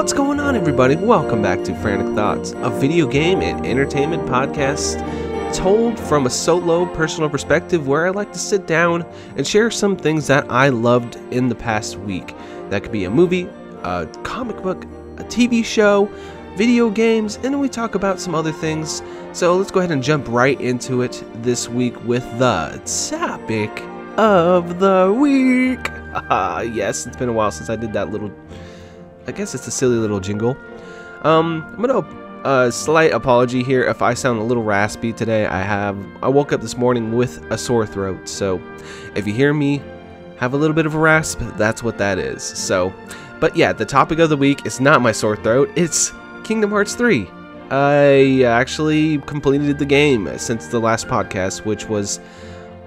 What's going on, everybody? Welcome back to Frantic Thoughts, a video game and entertainment podcast told from a solo personal perspective where I like to sit down and share some things that I loved in the past week. That could be a movie, a comic book, a TV show, video games, and then we talk about some other things. So let's go ahead and jump right into it this week with the topic of the week. Yes, it's been a while since I did that little... I guess it's a silly little jingle. I'm gonna slight apology here if I sound a little raspy today. I woke up this morning with a sore throat, so if you hear me have a little bit of a rasp, that's what that is. So, but yeah, the topic of the week is not my sore throat. It's Kingdom Hearts 3. I actually completed the game since the last podcast, which was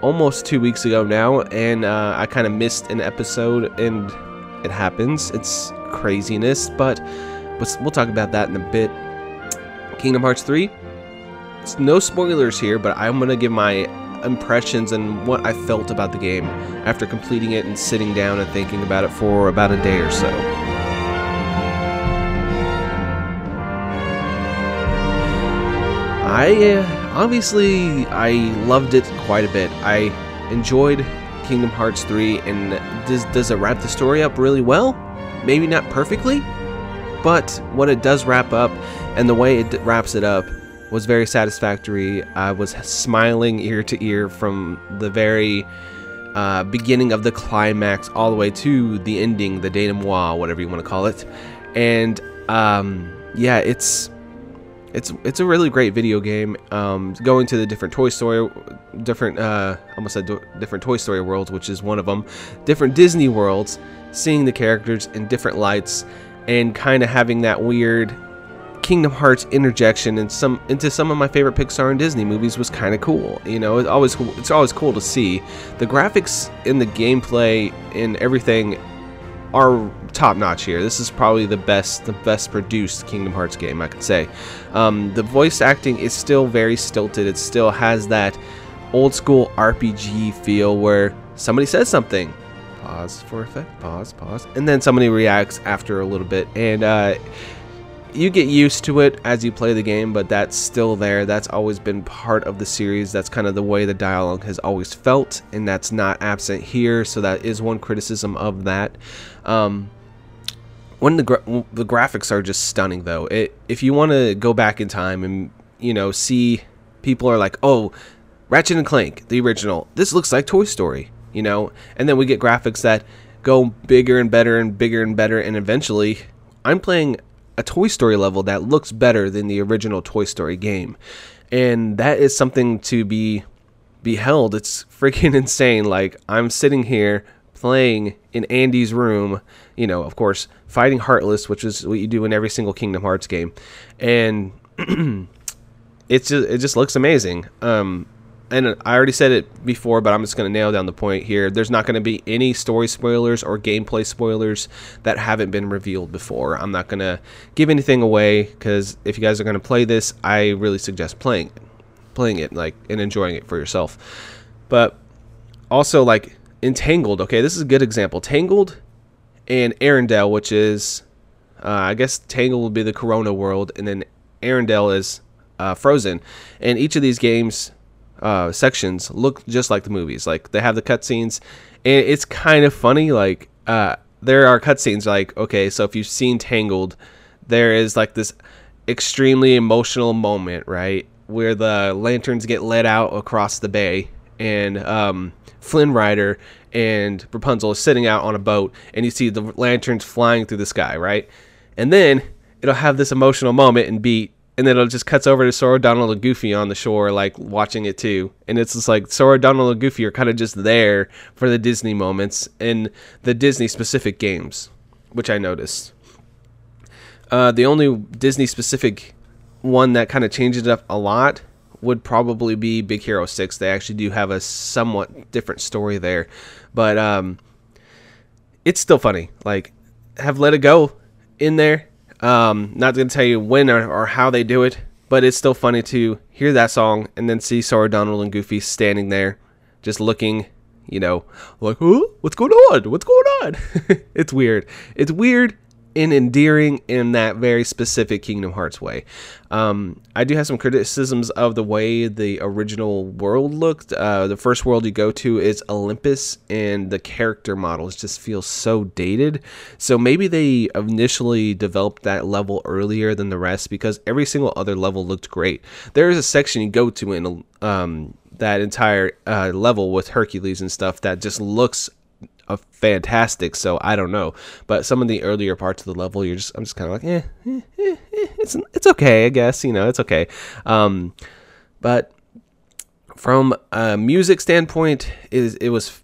almost 2 weeks ago now, and I kind of missed an episode, and it happens. It's craziness, but we'll talk about that in a bit. Kingdom Hearts 3, it's no spoilers here, but I'm going to give my impressions and what I felt about the game after completing it and sitting down and thinking about it for about a day or so. I loved it quite a bit. I enjoyed Kingdom Hearts 3, and does it wrap the story up really well? Maybe not perfectly, but what it does wrap up and the way it wraps it up was very satisfactory. I was smiling ear to ear from the very beginning of the climax all the way to the ending, the denouement, whatever you want to call it. And yeah, it's a really great video game. Going to the different Toy Story worlds, which is one of them, different Disney worlds, seeing the characters in different lights, and kind of having that weird Kingdom Hearts interjection into some of my favorite Pixar and Disney movies was kind of cool. You know, it's always cool to see. The graphics and the gameplay and everything are top notch here. This is probably the best produced Kingdom Hearts game I could say. The voice acting is still very stilted. It still has that old school RPG feel where somebody says something, pause for effect, pause, and then somebody reacts after a little bit, and you get used to it as you play the game, but that's still there. That's always been part of the series. That's kind of the way the dialogue has always felt, and that's not absent here, so that is one criticism of that. When the graphics are just stunning, though. If you want to go back in time and, you know, see, people are like, oh, Ratchet and Clank, the original, this looks like Toy Story, you know, and then we get graphics that go bigger and better and bigger and better, and eventually I'm playing a Toy Story level that looks better than the original Toy Story game. And that is something to be beheld. It's freaking insane. Like, I'm sitting here playing in Andy's room, you know, of course, fighting Heartless, which is what you do in every single Kingdom Hearts game. And it just looks amazing. And I already said it before, but I'm just going to nail down the point here. There's not going to be any story spoilers or gameplay spoilers that haven't been revealed before. I'm not going to give anything away, because if you guys are going to play this, I really suggest playing it, like, and enjoying it for yourself. But also, like, in Tangled, okay, this is a good example. Tangled and Arendelle, which is, I guess Tangled would be the Corona world, and then Arendelle is Frozen. And each of these games... sections look just like the movies. Like, they have the cutscenes, and it's kind of funny. Like, there are cutscenes, like, okay, so if you've seen Tangled, there is like this extremely emotional moment, right, where the lanterns get let out across the bay, and Flynn Rider and Rapunzel is sitting out on a boat, and you see the lanterns flying through the sky, right? And then it'll have this emotional moment and beat. And then it'll just cuts over to Sora, Donald, and Goofy on the shore, like, watching it too. And it's just like Sora, Donald, and Goofy are kind of just there for the Disney moments and the Disney-specific games, which I noticed. The only Disney-specific one that kind of changes it up a lot would probably be Big Hero 6. They actually do have a somewhat different story there. But it's still funny. Like, have Let It Go in there. Not going to tell you when or how they do it, but it's still funny to hear that song and then see Sora, Donald, and Goofy standing there just looking, you know, like, huh? What's going on? It's weird. It's weird and endearing in that very specific Kingdom Hearts way. I do have some criticisms of the way the original world looked. The first world you go to is Olympus, and the character models just feel so dated. So maybe they initially developed that level earlier than the rest, because every single other level looked great. There is a section you go to in that entire level with Hercules and stuff that just looks fantastic. So I don't know, but some of the earlier parts of the level, I'm just kind of like, it's okay, I guess, it's okay. But from a music standpoint, it was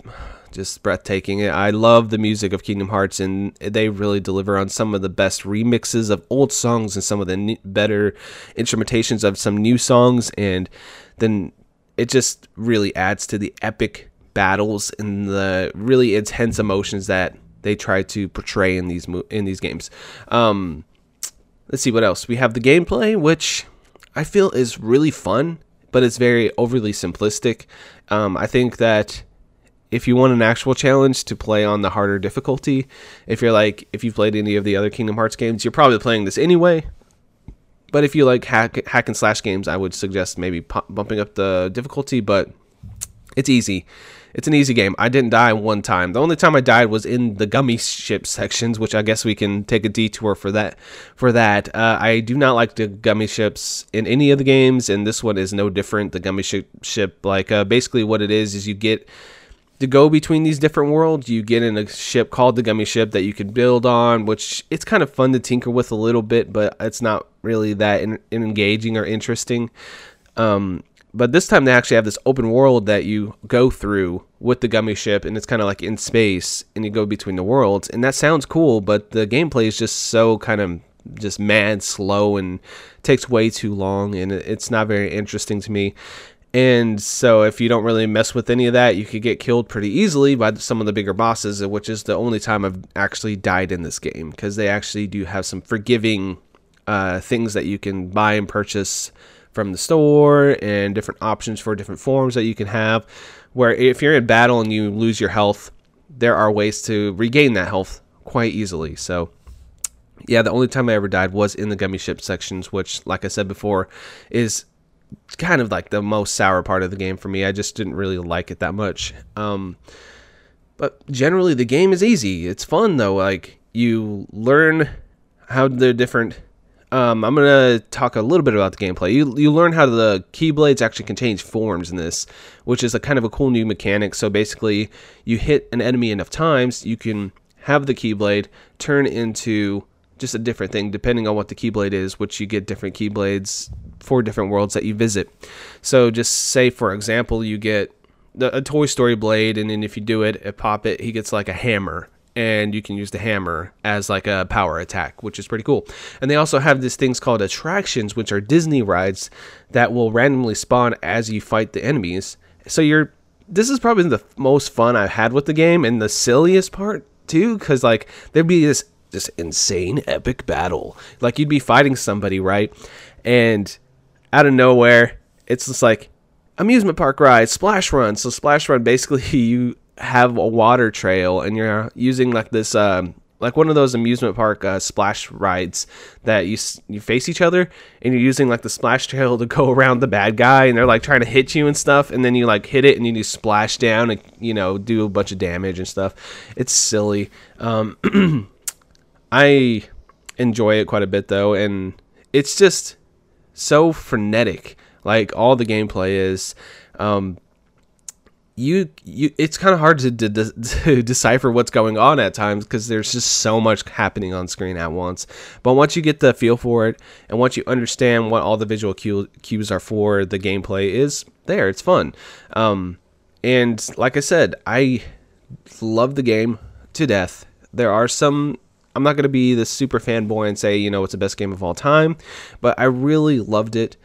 just breathtaking. I love the music of Kingdom Hearts, and they really deliver on some of the best remixes of old songs and some of the better instrumentations of some new songs, and then it just really adds to the epic battles and the really intense emotions that they try to portray in these games. Let's see what else. We have the gameplay, which I feel is really fun, but it's very overly simplistic. I think that if you want an actual challenge, to play on the harder difficulty. If you've played any of the other Kingdom Hearts games, you're probably playing this anyway. But if you like hack and slash games, I would suggest maybe bumping up the difficulty, but it's easy. It's an easy game. I didn't die one time. The only time I died was in the gummy ship sections, which I guess we can take a detour for that. I do not like the gummy ships in any of the games, and this one is no different. The gummy ship, basically what it is you get to go between these different worlds. You get in a ship called the gummy ship that you can build on, which it's kind of fun to tinker with a little bit, but it's not really that engaging or interesting. But this time they actually have this open world that you go through with the gummy ship, and it's kind of like in space, and you go between the worlds, and that sounds cool, but the gameplay is just so kind of just mad slow and takes way too long, and it's not very interesting to me. And so if you don't really mess with any of that, you could get killed pretty easily by some of the bigger bosses, which is the only time I've actually died in this game, because they actually do have some forgiving things that you can buy and purchase from the store, and different options for different forms that you can have, where if you're in battle and you lose your health, there are ways to regain that health quite easily. So yeah, the only time I ever died was in the gummy ship sections, which, like I said before, is kind of like the most sour part of the game for me. I just didn't really like it that much. But generally the game is easy. It's fun though. You learn how the different I'm going to talk a little bit about the gameplay. You learn how the Keyblades actually can change forms in this, which is a kind of a cool new mechanic. So basically, you hit an enemy enough times, you can have the Keyblade turn into just a different thing, depending on what the Keyblade is, which you get different Keyblades for different worlds that you visit. So just say, for example, you get a Toy Story blade, and then if you do it, pop it, he gets like a hammer. And you can use the hammer as like a power attack, which is pretty cool. And they also have these things called attractions, which are Disney rides that will randomly spawn as you fight the enemies. So this is probably the most fun I've had with the game, and the silliest part too, because there'd be this insane epic battle. You'd be fighting somebody, right? And out of nowhere, it's just like amusement park ride, splash run. So splash run, basically you have a water trail, and you're using this one of those amusement park splash rides that you face each other, and you're using the splash trail to go around the bad guy, and they're trying to hit you and stuff, and then you hit it, and you splash down and do a bunch of damage and stuff. It's silly. I enjoy it quite a bit though, and it's just so frenetic, all the gameplay is. It's kind of hard to decipher what's going on at times, because there's just so much happening on screen at once. But once you get the feel for it, and once you understand what all the visual cues are for, the gameplay is there. It's fun. And like I said, I love the game to death. There are some... I'm not going to be the super fanboy and say, it's the best game of all time, but I really loved it.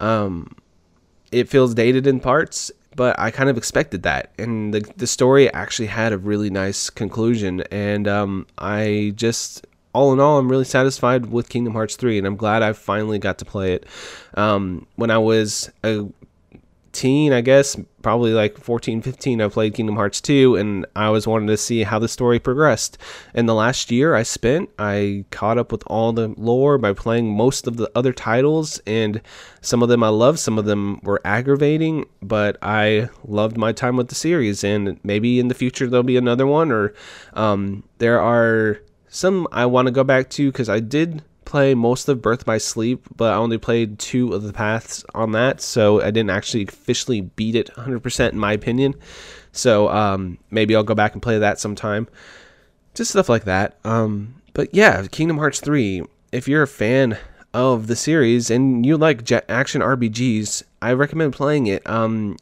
It feels dated in parts, but I kind of expected that, and the story actually had a really nice conclusion, and I just, all in all, I'm really satisfied with Kingdom Hearts 3, and I'm glad I finally got to play it. When I was a 15, I guess, probably like 14, 15, I played Kingdom Hearts 2, and I always wanted to see how the story progressed. And the last year I spent, I caught up with all the lore by playing most of the other titles, and some of them I loved, some of them were aggravating, but I loved my time with the series, and maybe in the future there'll be another one, or there are some I want to go back to, because I did play most of Birth by Sleep, but I only played two of the paths on that, so I didn't actually officially beat it 100% in my opinion. So maybe I'll go back and play that sometime, just stuff like that. But yeah, Kingdom Hearts 3, if you're a fan of the series and you like action RPGs, I recommend playing it.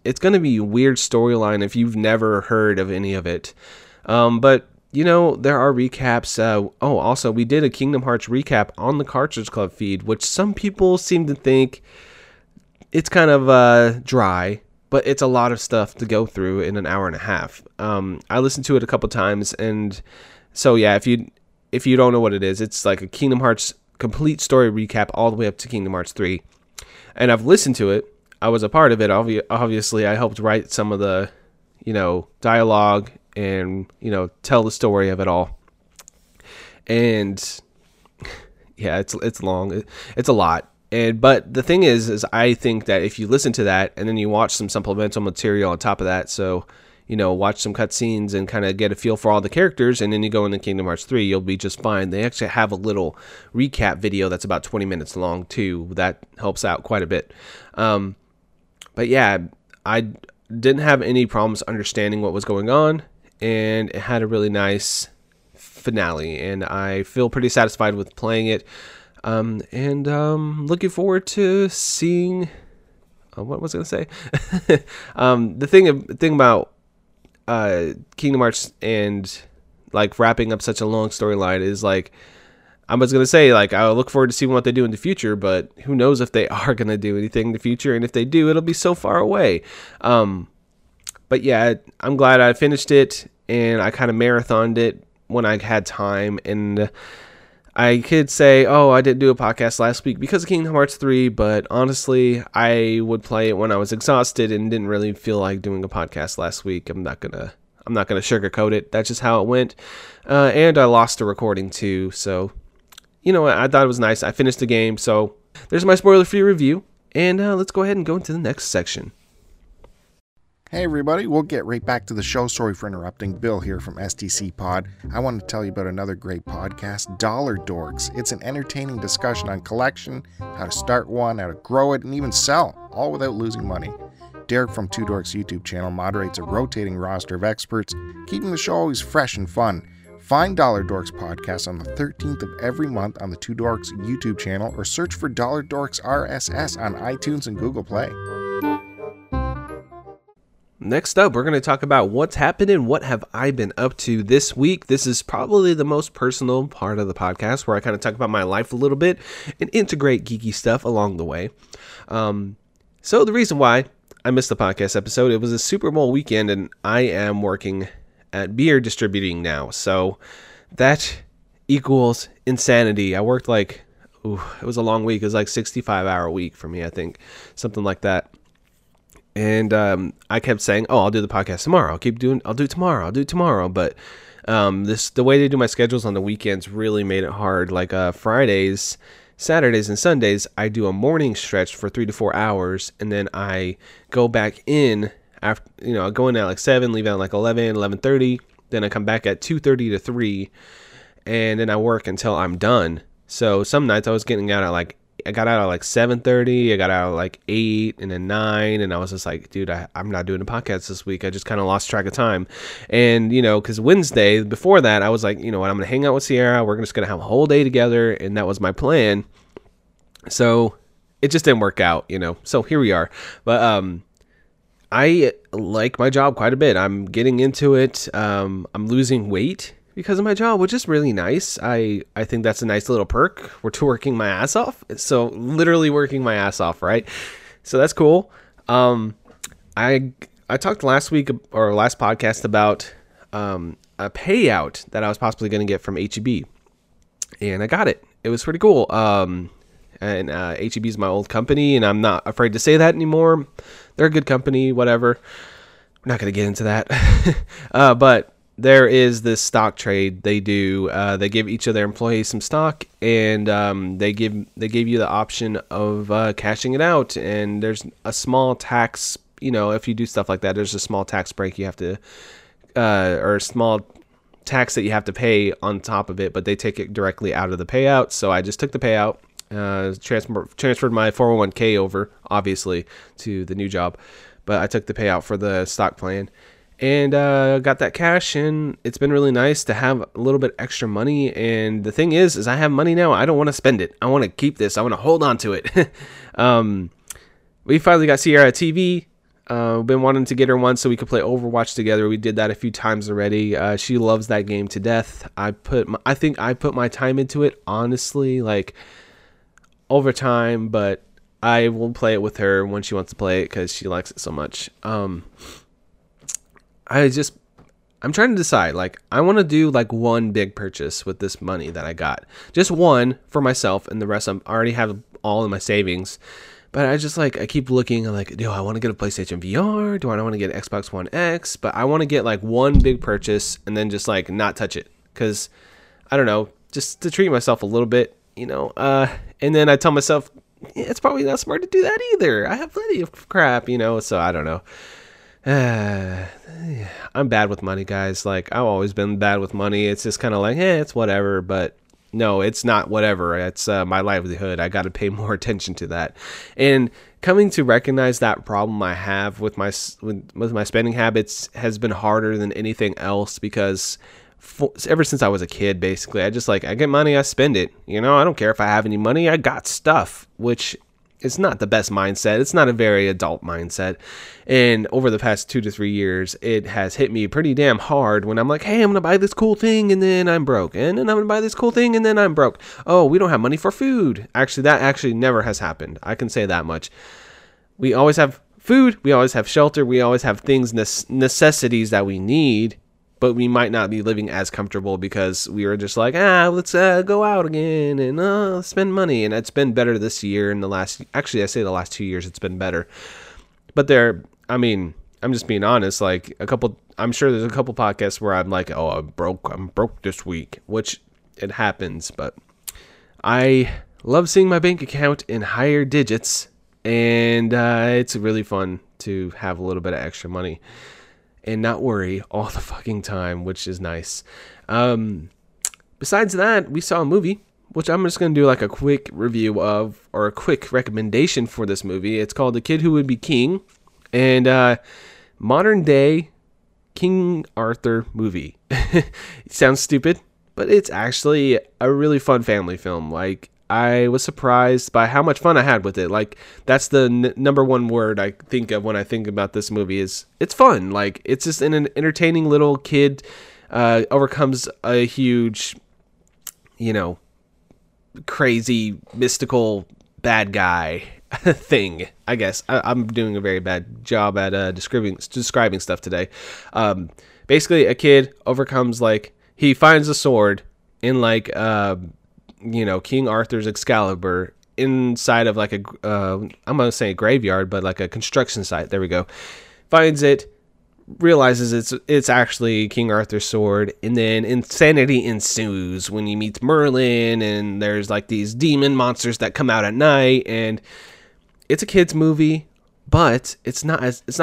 It's going to be a weird storyline if you've never heard of any of it, but you know, there are recaps. Oh, also, we did a Kingdom Hearts recap on the Cartridge Club feed, which some people seem to think it's kind of dry, but it's a lot of stuff to go through in an hour and a half. I listened to it a couple times, and so yeah, if you don't know what it is, it's like a Kingdom Hearts complete story recap all the way up to Kingdom Hearts 3. And I've listened to it. I was a part of it. Obviously, I helped write some of the, you know, dialogue and, you know, tell the story of it all. And yeah, it's long. It's a lot. And but the thing is I think that if you listen to that and then you watch some supplemental material on top of that, so, you know, watch some cutscenes and kind of get a feel for all the characters, and then you go into Kingdom Hearts 3, you'll be just fine. They actually have a little recap video that's about 20 minutes long too. That helps out quite a bit. But yeah, I didn't have any problems understanding what was going on, and it had a really nice finale, and I feel pretty satisfied with playing it, and looking forward to seeing what was I gonna say. the thing about Kingdom Hearts and like wrapping up such a long storyline is, like, I was gonna say, like, I look forward to seeing what they do in the future, but who knows if they are gonna do anything in the future, and if they do, it'll be so far away. But yeah, I'm glad I finished it, and I kind of marathoned it when I had time, and I could say, oh, I didn't do a podcast last week because of Kingdom Hearts 3, but honestly, I would play it when I was exhausted and didn't really feel like doing a podcast last week. I'm not gonna sugarcoat it. That's just how it went, and I lost a recording too, so you know what, I thought it was nice. I finished the game, so there's my spoiler-free review, and let's go ahead and go into the next section. Hey everybody, we'll get right back to the show. Sorry for interrupting. Bill here from STC Pod. I want to tell you about another great podcast, Dollar Dorks. It's an entertaining discussion on collection, how to start one, how to grow it, and even sell, all without losing money. Derek from Two Dorks YouTube channel moderates a rotating roster of experts, keeping the show always fresh and fun. Find Dollar Dorks podcast on the 13th of every month on the Two Dorks YouTube channel, or search for Dollar Dorks RSS on iTunes and Google Play. Next up, we're going to talk about what's happened and what have I been up to this week. This is probably the most personal part of the podcast, where I kind of talk about my life a little bit and integrate geeky stuff along the way. So the reason why I missed the podcast episode, it was a Super Bowl weekend, and I am working at beer distributing now. So that equals insanity. I worked like, ooh, it was a long week. It was like 65-hour week for me, I think, something like that. And I kept saying, oh, I'll do the podcast tomorrow. I'll do it tomorrow. But the way they do my schedules on the weekends really made it hard. Like Fridays, Saturdays, and Sundays, I do a morning stretch for 3 to 4 hours. And then I go back in after, you know, I go in at like 7, leave out like 11, 11:30. Then I come back at 2:30 to 3. And then I work until I'm done. So some nights I was getting out at like, I got out at like 7:30, I got out at like 8, and then 9, and I was just like, dude, I'm not doing a podcast this week. I just kind of lost track of time. And, you know, because Wednesday, before that, I was like, you know what, I'm going to hang out with Sierra, we're just going to have a whole day together, and that was my plan. So it just didn't work out, you know, so here we are. But I like my job quite a bit. I'm getting into it. I'm losing weight because of my job, which is really nice. I think that's a nice little perk. We're working my ass off. So literally working my ass off, right? So that's cool. I talked last week or last podcast about a payout that I was possibly going to get from H-E-B. And I got it. It was pretty cool. and H-E-B is my old company, and I'm not afraid to say that anymore. They're a good company, whatever. We're not going to get into that. But there is this stock trade they do. They give each of their employees some stock, and they give you the option of cashing it out. And there's a small tax, you know, if you do stuff like that, there's a small tax break you have to, or a small tax that you have to pay on top of it, but they take it directly out of the payout. So I just took the payout, transferred my 401k over, obviously, to the new job, but I took the payout for the stock plan. And got that cash, and it's been really nice to have a little bit extra money. And the thing is I have money now. I don't want to spend it. I want to keep this. I want to hold on to it. We finally got Sierra a TV. Been wanting to get her one so we could play Overwatch together. We did that a few times already. She loves that game to death. I think I put my time into it, honestly, like over time. But I will play it with her when she wants to play it because she likes it so much. I'm trying to decide, like, I want to do like one big purchase with this money that I got, just one for myself, and the rest I already have all in my savings. But I just, like, I keep looking, like, do I want to get a PlayStation VR? Do I want to get an Xbox One X? But I want to get like one big purchase and then just like not touch it, because I don't know, just to treat myself a little bit, you know. And then I tell myself, yeah, it's probably not smart to do that either. I have plenty of crap, you know. So I don't know. I'm bad with money, guys. Like, I've always been bad with money. It's just kind of like, hey, it's whatever. But no, it's not whatever. It's my livelihood. I got to pay more attention to that. And coming to recognize that problem I have with my spending habits has been harder than anything else, because ever since I was a kid, basically, I just, like, I get money, I spend it. You know, I don't care if I have any money. I got stuff, which it's not the best mindset. It's not a very adult mindset. And over the past 2 to 3 years, it has hit me pretty damn hard when I'm like, hey, I'm going to buy this cool thing, and then I'm broke. And then I'm going to buy this cool thing, and then I'm broke. Oh, we don't have money for food. Actually, that actually never has happened. I can say that much. We always have food. We always have shelter. We always have things, necessities that we need, but we might not be living as comfortable because we were just like, let's go out again and spend money. And it's been better this year, and the last 2 years it's been better. But I mean, I'm just being honest, like I'm sure there's a couple podcasts where I'm like, oh, I'm broke this week, which it happens. But I love seeing my bank account in higher digits, and it's really fun to have a little bit of extra money and not worry all the fucking time, which is nice. Besides that, we saw a movie, which I'm just going to do like a quick review of, or a quick recommendation for this movie. It's called The Kid Who Would Be King, and modern day King Arthur movie. It sounds stupid, but it's actually a really fun family film. Like, I was surprised by how much fun I had with it. Like, that's the number one word I think of when I think about this movie, is it's fun. Like, it's just an entertaining little kid overcomes a huge, you know, crazy, mystical, bad guy thing, I guess. I'm doing a very bad job at describing stuff today. Basically, a kid overcomes, like, he finds a sword in, like, you know, King Arthur's Excalibur inside of like a I'm gonna say a graveyard, but like a construction site. There we go. Finds it, realizes it's actually King Arthur's sword, and then insanity ensues when he meets Merlin, and there's like these demon monsters that come out at night. And it's a kids movie, but it's not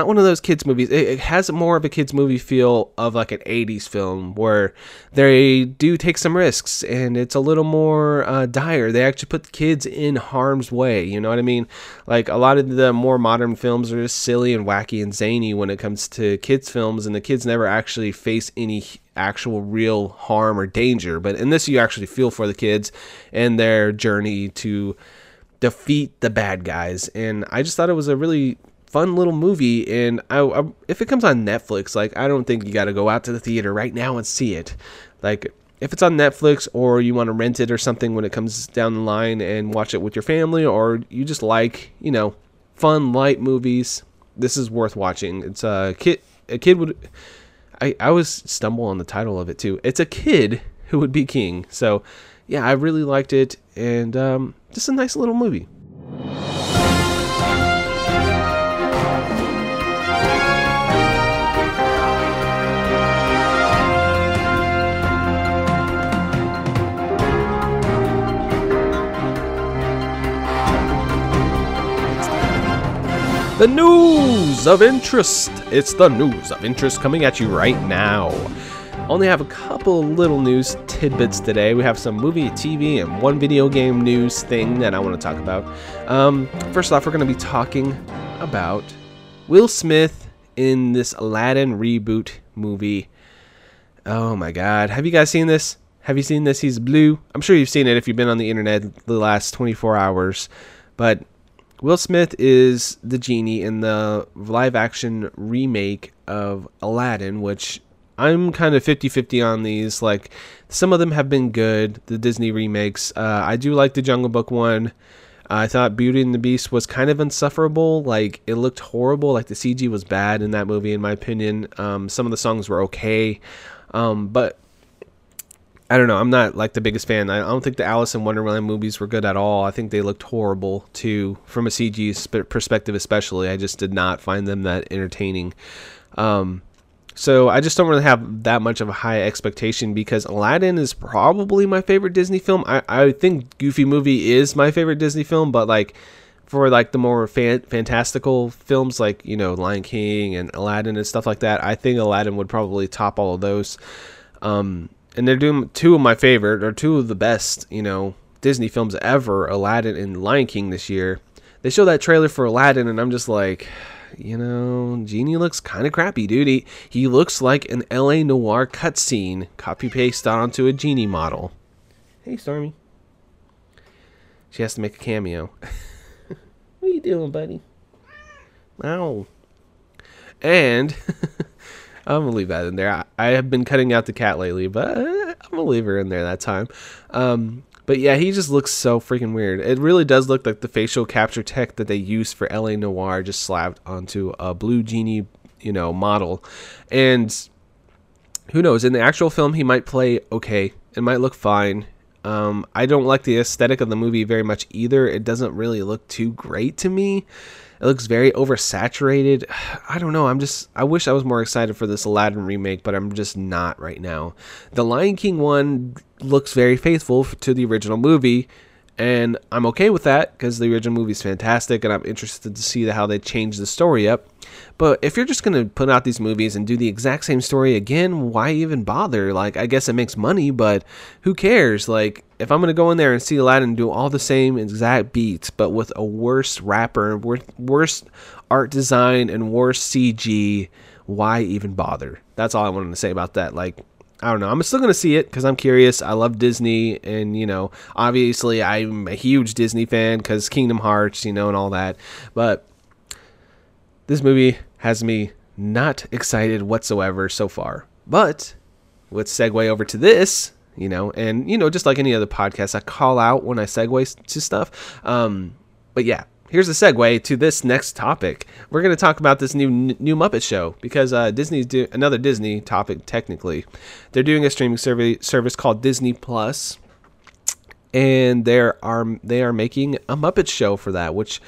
one of those kids movies. It has more of a kids movie feel of like an 80s film, where they do take some risks, and it's a little more dire. They actually put the kids in harm's way, you know what I mean? Like, a lot of the more modern films are just silly and wacky and zany when it comes to kids films, and the kids never actually face any actual real harm or danger. But in this, you actually feel for the kids and their journey to defeat the bad guys. And I just thought it was a really fun little movie. And I if it comes on Netflix, like, I don't think you got to go out to the theater right now and see it. Like, if it's on Netflix, or you want to rent it or something when it comes down the line and watch it with your family, or you just like, you know, fun light movies, this is worth watching. It's a kid would, I always stumble on the title of it too. It's A Kid Who Would Be King. So yeah, I really liked it. And Just a nice little movie. The news of interest. It's the news of interest coming at you right now. Only have a couple of little news tidbits today. We have some movie, TV, and one video game news thing that I want to talk about. First off, we're going to be talking about Will Smith in this Aladdin reboot movie. Oh my God. Have you guys seen this? Have you seen this? He's blue. I'm sure you've seen it if you've been on the internet the last 24 hours, but Will Smith is the genie in the live-action remake of Aladdin, which I'm kind of 50-50 on these. Like, some of them have been good, the Disney remakes. I do like the Jungle Book one. I thought Beauty and the Beast was kind of insufferable. Like, it looked horrible. Like, the CG was bad in that movie, in my opinion. Some of the songs were okay. But I don't know. I'm not like the biggest fan. I don't think the Alice in Wonderland movies were good at all. I think they looked horrible too, from a CG perspective especially. I just did not find them that entertaining. So I just don't really have that much of a high expectation, because Aladdin is probably my favorite Disney film. I think Goofy Movie is my favorite Disney film, but like for like the more fantastical films like, you know, Lion King and Aladdin and stuff like that, I think Aladdin would probably top all of those. And they're doing two of my favorite, or two of the best, you know, Disney films ever, Aladdin and Lion King this year. They show that trailer for Aladdin, and I'm just like, you know, Genie looks kind of crappy, dude. He looks like an L.A. Noire cutscene, copy-paste onto a Genie model. Hey, Stormy. She has to make a cameo. What are you doing, buddy? Ow. And I'm gonna leave that in there. I have been cutting out the cat lately, but I'm gonna leave her in there that time. But yeah, he just looks so freaking weird. It really does look like the facial capture tech that they used for LA Noire just slapped onto a blue Genie, you know, model. And who knows? In the actual film, he might play okay. It might look fine. I don't like the aesthetic of the movie very much either. It doesn't really look too great to me. It looks very oversaturated. I don't know. I wish I was more excited for this Aladdin remake, but I'm just not right now. The Lion King one looks very faithful to the original movie, and I'm okay with that because the original movie is fantastic, and I'm interested to see how they change the story up. But if you're just going to put out these movies and do the exact same story again, why even bother? Like, I guess it makes money, but who cares? Like, if I'm going to go in there and see Aladdin do all the same exact beats, but with a worse rapper, worse art design, and worse CG, why even bother? That's all I wanted to say about that. Like, I don't know. I'm still going to see it because I'm curious. I love Disney, and, you know, obviously I'm a huge Disney fan because Kingdom Hearts, you know, and all that. But this movie has me not excited whatsoever so far. But let's segue over to this, you know, and, you know, just like any other podcast, I call out when I segue to stuff. But yeah, here's the segue to this next topic. We're going to talk about this new Muppet show, because Disney's doing another Disney topic. Technically, they're doing a streaming service called Disney Plus, and they are making a Muppet show for that, which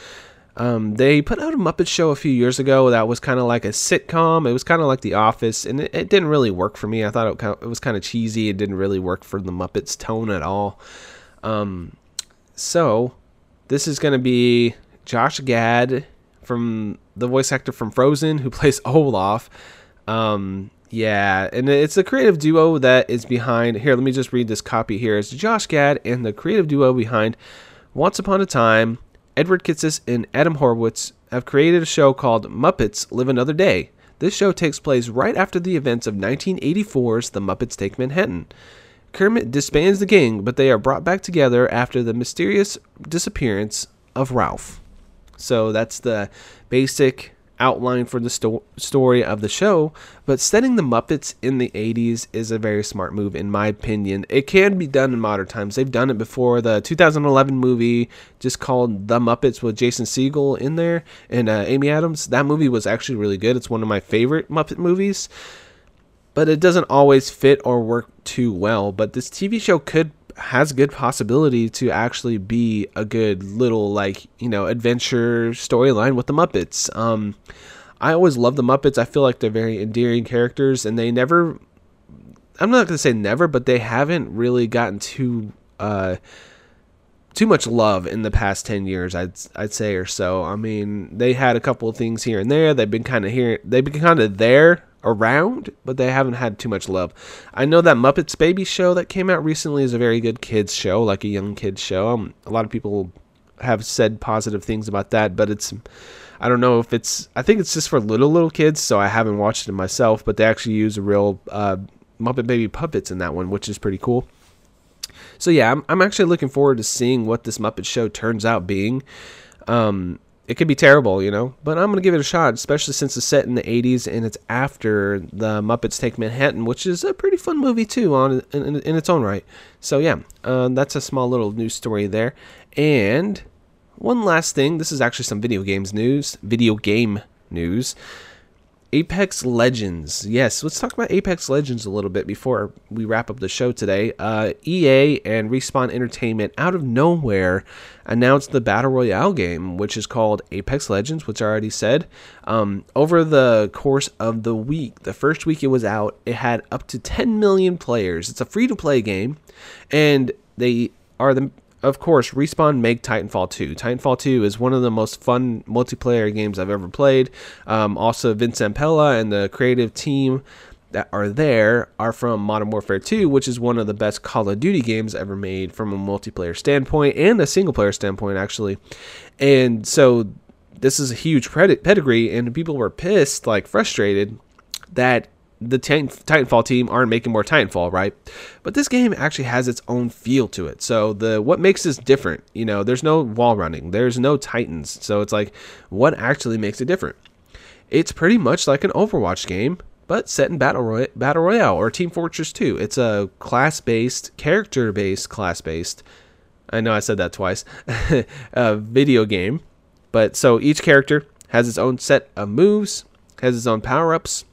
they put out a Muppet show a few years ago that was kind of like a sitcom. It was kind of like The Office, and it didn't really work for me. I thought it was kind of cheesy. It didn't really work for the Muppets tone at all. So this is going to be Josh Gad, from the voice actor from Frozen, who plays Olaf. Yeah, and it's a creative duo that is behind. Here, let me just read this copy here. It's Josh Gad and the creative duo behind Once Upon a Time. Edward Kitsis and Adam Horowitz have created a show called Muppets Live Another Day. This show takes place right after the events of 1984's The Muppets Take Manhattan. Kermit disbands the gang, but they are brought back together after the mysterious disappearance of Ralph. So that's the basic outline for the story of the show, but setting the Muppets in the 80s is a very smart move, in my opinion. It can be done in modern times. They've done it before. The 2011 movie just called The Muppets with Jason Segel in there and Amy Adams, that movie was actually really good. It's one of my favorite Muppet movies, but it doesn't always fit or work too well. But this TV show could has good possibility to actually be a good little, like, you know, adventure storyline with the Muppets. I always love the Muppets. I feel like they're very endearing characters, and they never, I'm not going to say never, but they haven't really gotten too much love in the past 10 years, I'd say, or so. I mean, they had a couple of things here and there. They've been kind of there around, but they haven't had too much love. I know that Muppets Baby Show that came out recently is a very good kids show, like a young kids show. A lot of people have said positive things about that, but it's, I don't know if it's, I think it's just for little kids, so I haven't watched it myself, but they actually use real Muppet Baby puppets in that one, which is pretty cool. So yeah, I'm actually looking forward to seeing what this Muppet show turns out being. It could be terrible, you know, but I'm going to give it a shot, especially since it's set in the 80s and it's after The Muppets Take Manhattan, which is a pretty fun movie too in its own right. So yeah, that's a small little news story there. And one last thing, this is actually some video game news. Apex Legends. Yes, let's talk about Apex Legends a little bit before we wrap up the show today. EA and Respawn Entertainment, out of nowhere, announced the Battle Royale game, which is called Apex Legends, which I already said. Over the course of the week, the first week it was out, it had up to 10 million players. It's a free-to-play game, and they are the... Of course, Respawn make Titanfall 2. Titanfall 2 is one of the most fun multiplayer games I've ever played. Also, Vince Zampella and the creative team that are there are from Modern Warfare 2, which is one of the best Call of Duty games ever made from a multiplayer standpoint and a single-player standpoint, actually. And so this is a huge pedigree, and people were pissed, like frustrated, that the Titanfall team aren't making more Titanfall, right? But this game actually has its own feel to it. So what makes this different? You know, there's no wall running, there's no Titans. So it's like, what actually makes it different? It's pretty much like an Overwatch game, but set in Battle Royale or Team Fortress 2. It's a character-based, I know I said that twice, video game. But so each character has its own set of moves, has its own power-ups,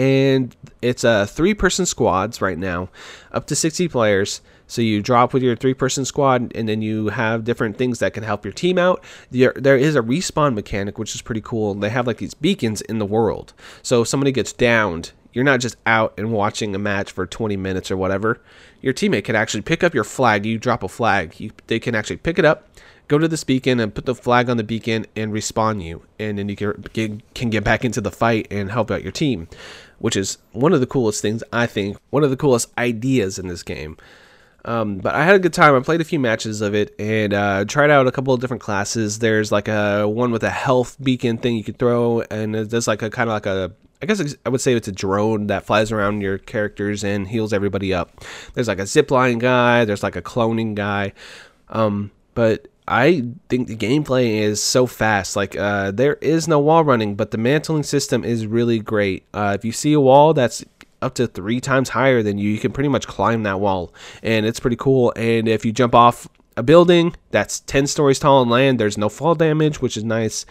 and it's a 3-person squads right now, up to 60 players. So you drop with your 3-person squad, and then you have different things that can help your team out. There is a respawn mechanic, which is pretty cool. They have like these beacons in the world. So if somebody gets downed, you're not just out and watching a match for 20 minutes or whatever. Your teammate can actually pick up your flag. You drop a flag. They can actually pick it up, go to this beacon and put the flag on the beacon and respawn you. And then you can get back into the fight and help out your team, which is one of the coolest things, I think. One of the coolest ideas in this game. But I had a good time. I played a few matches of it and tried out a couple of different classes. There's like a one with a health beacon thing you could throw. And there's like a kind of like a, I guess I would say it's a drone that flies around your characters and heals everybody up. There's like a zipline guy. There's like a cloning guy. But I think the gameplay is so fast. Like, there is no wall running, but the mantling system is really great. If you see a wall that's up to 3 times higher than you, you can pretty much climb that wall, and it's pretty cool. And if you jump off a building that's 10 stories tall and land, there's no fall damage, which is nice.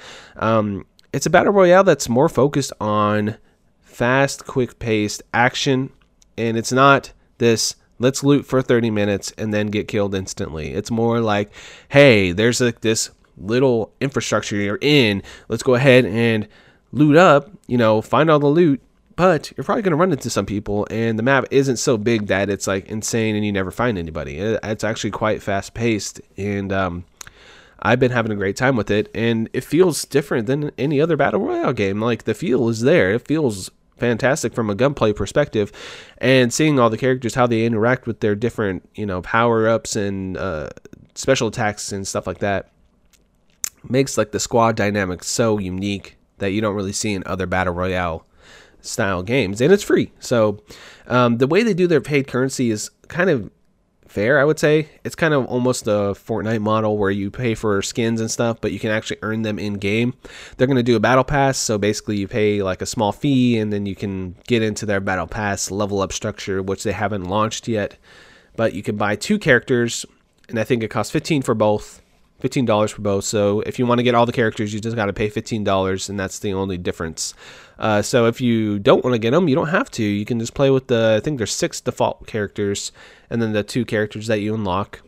It's a battle royale that's more focused on fast, quick-paced action, and it's not this let's loot for 30 minutes and then get killed instantly. It's more like, hey, there's like this little infrastructure you're in. Let's go ahead and loot up, you know, find all the loot. But you're probably going to run into some people, and the map isn't so big that it's like insane and you never find anybody. It's actually quite fast-paced, and I've been having a great time with it. And it feels different than any other Battle Royale game. Like, the feel is there. It feels fantastic from a gunplay perspective, and seeing all the characters, how they interact with their different, you know, power-ups and special attacks and stuff like that, makes like the squad dynamic so unique that you don't really see in other battle royale style games. And it's free, so the way they do their paid currency is kind of fair, I would say. It's kind of almost the Fortnite model where you pay for skins and stuff, but you can actually earn them in game. They're going to do a battle pass, so basically you pay like a small fee and then you can get into their battle pass level up structure, which they haven't launched yet. But you can buy 2 characters, and I think it costs $15 for both. $15 for both. So if you want to get all the characters, you just got to pay $15, and that's the only difference. So if you don't want to get them, you don't have to. You can just play with the, I think there's 6 default characters, and then the 2 characters that you unlock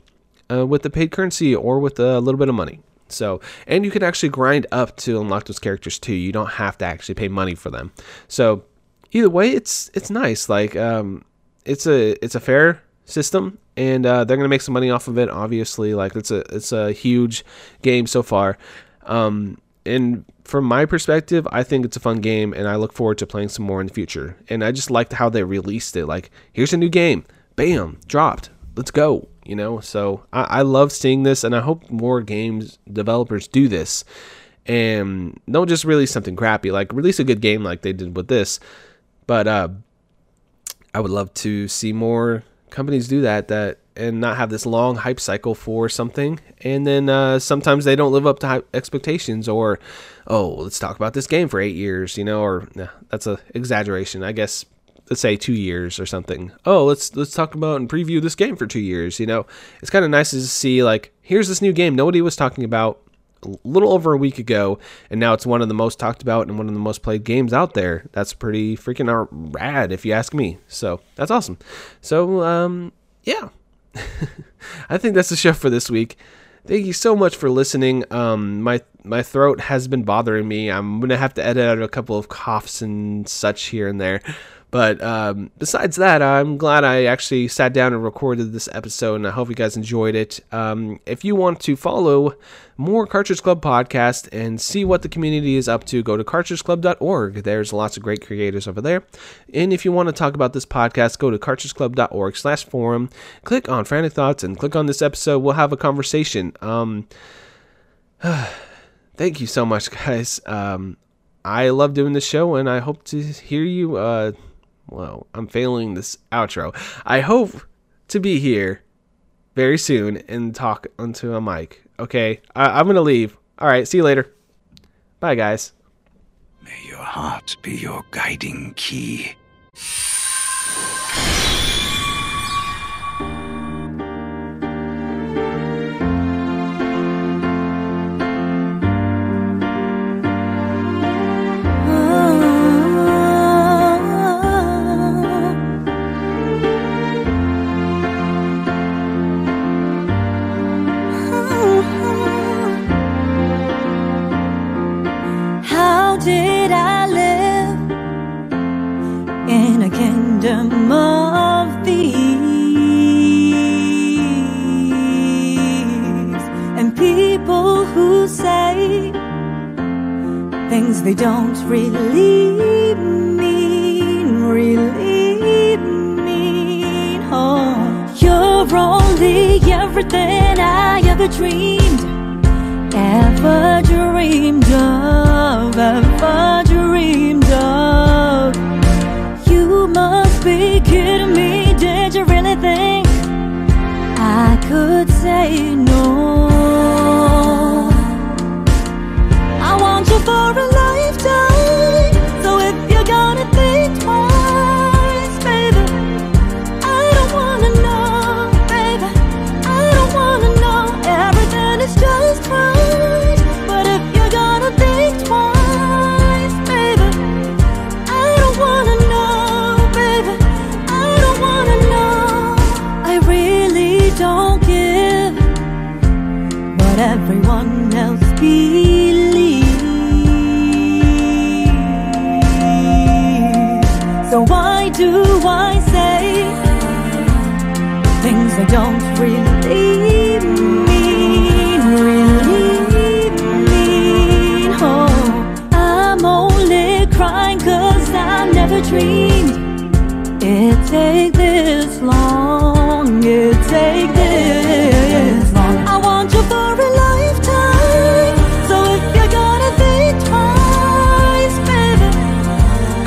with the paid currency or with a little bit of money. So, and you can actually grind up to unlock those characters too. You don't have to actually pay money for them. So either way, it's nice. Like, it's a fair system, and they're gonna make some money off of it. Obviously, like it's a huge game so far, and from my perspective, I think it's a fun game, and I look forward to playing some more in the future. And I just liked how they released it. Like, here's a new game, bam, dropped. Let's go. You know, so I love seeing this, and I hope more games developers do this, and don't just release something crappy. Like, release a good game like they did with this. But I would love to see more companies do that and not have this long hype cycle for something, and then sometimes they don't live up to expectations, or, oh, let's talk about this game for 8 years, you know, or nah, that's an exaggeration, I guess. Let's say 2 years or something. Oh, let's talk about and preview this game for 2 years. You know, it's kind of nice to see, like, here's this new game nobody was talking about a little over a week ago, and now it's one of the most talked about and one of the most played games out there. That's pretty freaking rad, if you ask me. So that's awesome. So yeah, I think that's the show for this week. Thank you so much for listening. My throat has been bothering me. I'm gonna have to edit out a couple of coughs and such here and there. But besides that, I'm glad I actually sat down and recorded this episode, and I hope you guys enjoyed it. If you want to follow more Cartridge Club podcast and see what the community is up to, go to cartridgeclub.org. There's lots of great creators over there. And if you want to talk about this podcast, go to cartridgeclub.org/forum. Click on Frantic Thoughts and click on this episode. We'll have a conversation. Thank you so much, guys. I love doing this show, and I hope to hear you... Well, I'm failing this outro. I hope to be here very soon and talk onto a mic. Okay, I'm going to leave. All right, see you later. Bye, guys. May your heart be your guiding key. Kingdom of thieves and people who say things they don't really mean, Oh, you're only everything I ever dreamed of, Be kidding me, did you really think I could say no? I want you for a lifetime, so if you're gonna think twice, baby, I don't wanna know, baby, I don't wanna know. Everything is just right, but if you're gonna think twice, baby, I don't wanna know. Everyone else believes. So why do I say things I don't really mean? Oh, I'm only crying 'cause I never dreamed it'd take this long. It'd take this long. I want you for a lifetime, so if you're gonna think twice, baby,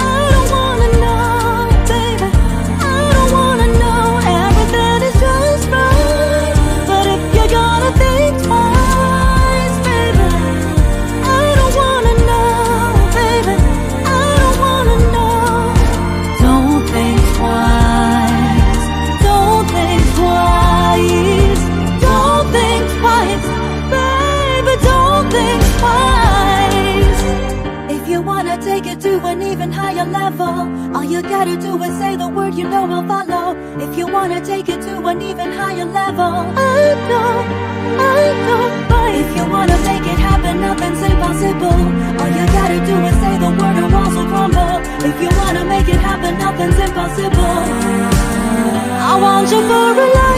I don't wanna know, baby, I don't wanna know. Everything is just right, but if you're gonna think twice, baby, I don't wanna know, baby, I don't wanna know. Don't think twice, don't an even higher level. All you gotta do is say the word, you know I'll follow. If you wanna take it to an even higher level, I know. But if you wanna make it happen, nothing's impossible. All you gotta do is say the word, or walls will crumble. If you wanna make it happen, nothing's impossible. I want you for a life.